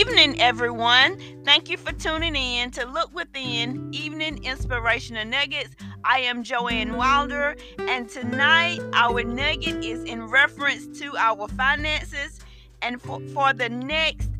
evening, everyone. Thank you for tuning in to Look Within Evening Inspirational Nuggets. I am Joanne Wilder, and tonight our nugget is in reference to our finances. And for the next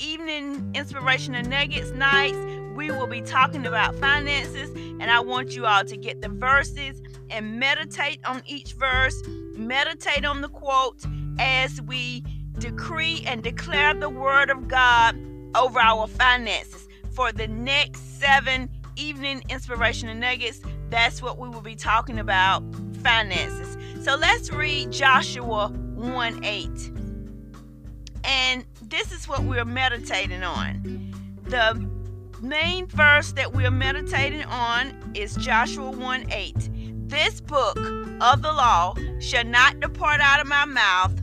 Evening Inspirational Nuggets nights, we will be talking about finances, and I want you all to get the verses and meditate on each verse, meditate on the quote as we decree and declare the word of God over our finances. For the next 7 Evening Inspirational Nuggets, that's what we will be talking about, finances. So let's read Joshua 1:8. And this is what we're meditating on. The main verse that we're meditating on is Joshua 1:8. This book of the law shall not depart out of my mouth,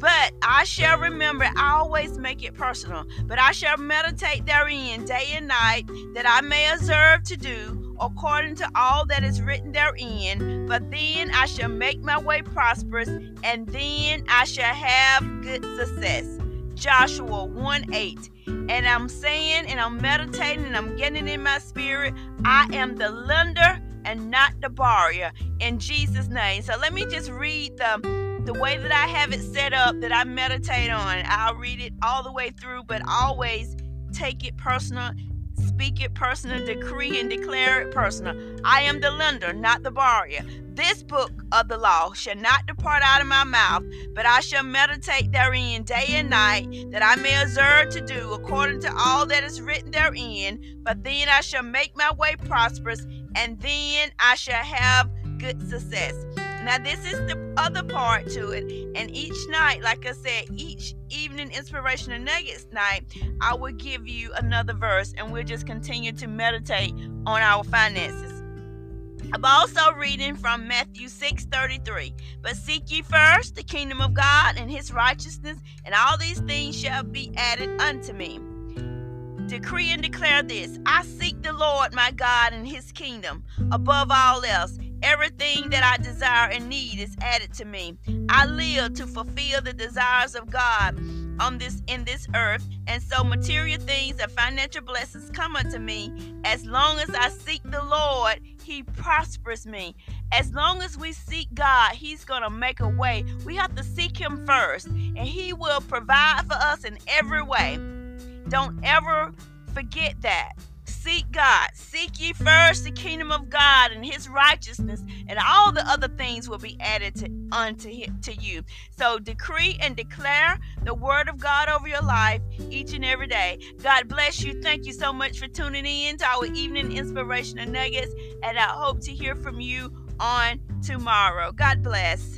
but I shall remember. I always make it personal. But I shall meditate therein day and night, that I may observe to do according to all that is written therein. For then I shall make my way prosperous, and then I shall have good success. Joshua 1:8. And I'm saying, and I'm meditating, and I'm getting it in my spirit, I am the lender and not the borrower, in Jesus' name. So let me just read the way that I have it set up, that I meditate on. I'll read it all the way through, but always take it personal, speak it personal, decree and declare it personal. I am the lender, not the borrower. This book of the law shall not depart out of my mouth, but I shall meditate therein day and night, that I may observe to do according to all that is written therein. For then I shall make my way prosperous, and then I shall have good success. Now, this is the other part to it. And each night, like I said, each Evening Inspirational Nuggets night, I will give you another verse, and we'll just continue to meditate on our finances. I'm also reading from Matthew 6:33. But seek ye first the kingdom of God and his righteousness, and all these things shall be added unto me. Decree and declare this. I seek the Lord my God and his kingdom above all else. Everything that I desire and need is added to me. I live to fulfill the desires of God in this earth, and so material things and financial blessings come unto me. As long as I seek the Lord, he prospers me. As long as we seek God, he's going to make a way. We have to seek him first, and he will provide for us in every way. Don't ever forget that. Seek God. Seek ye first the kingdom of God and his righteousness, and all the other things will be added unto you. So decree and declare the word of God over your life each and every day. God bless you. Thank you so much for tuning in to our Evening Inspirational Nuggets, and I hope to hear from you on tomorrow. God bless.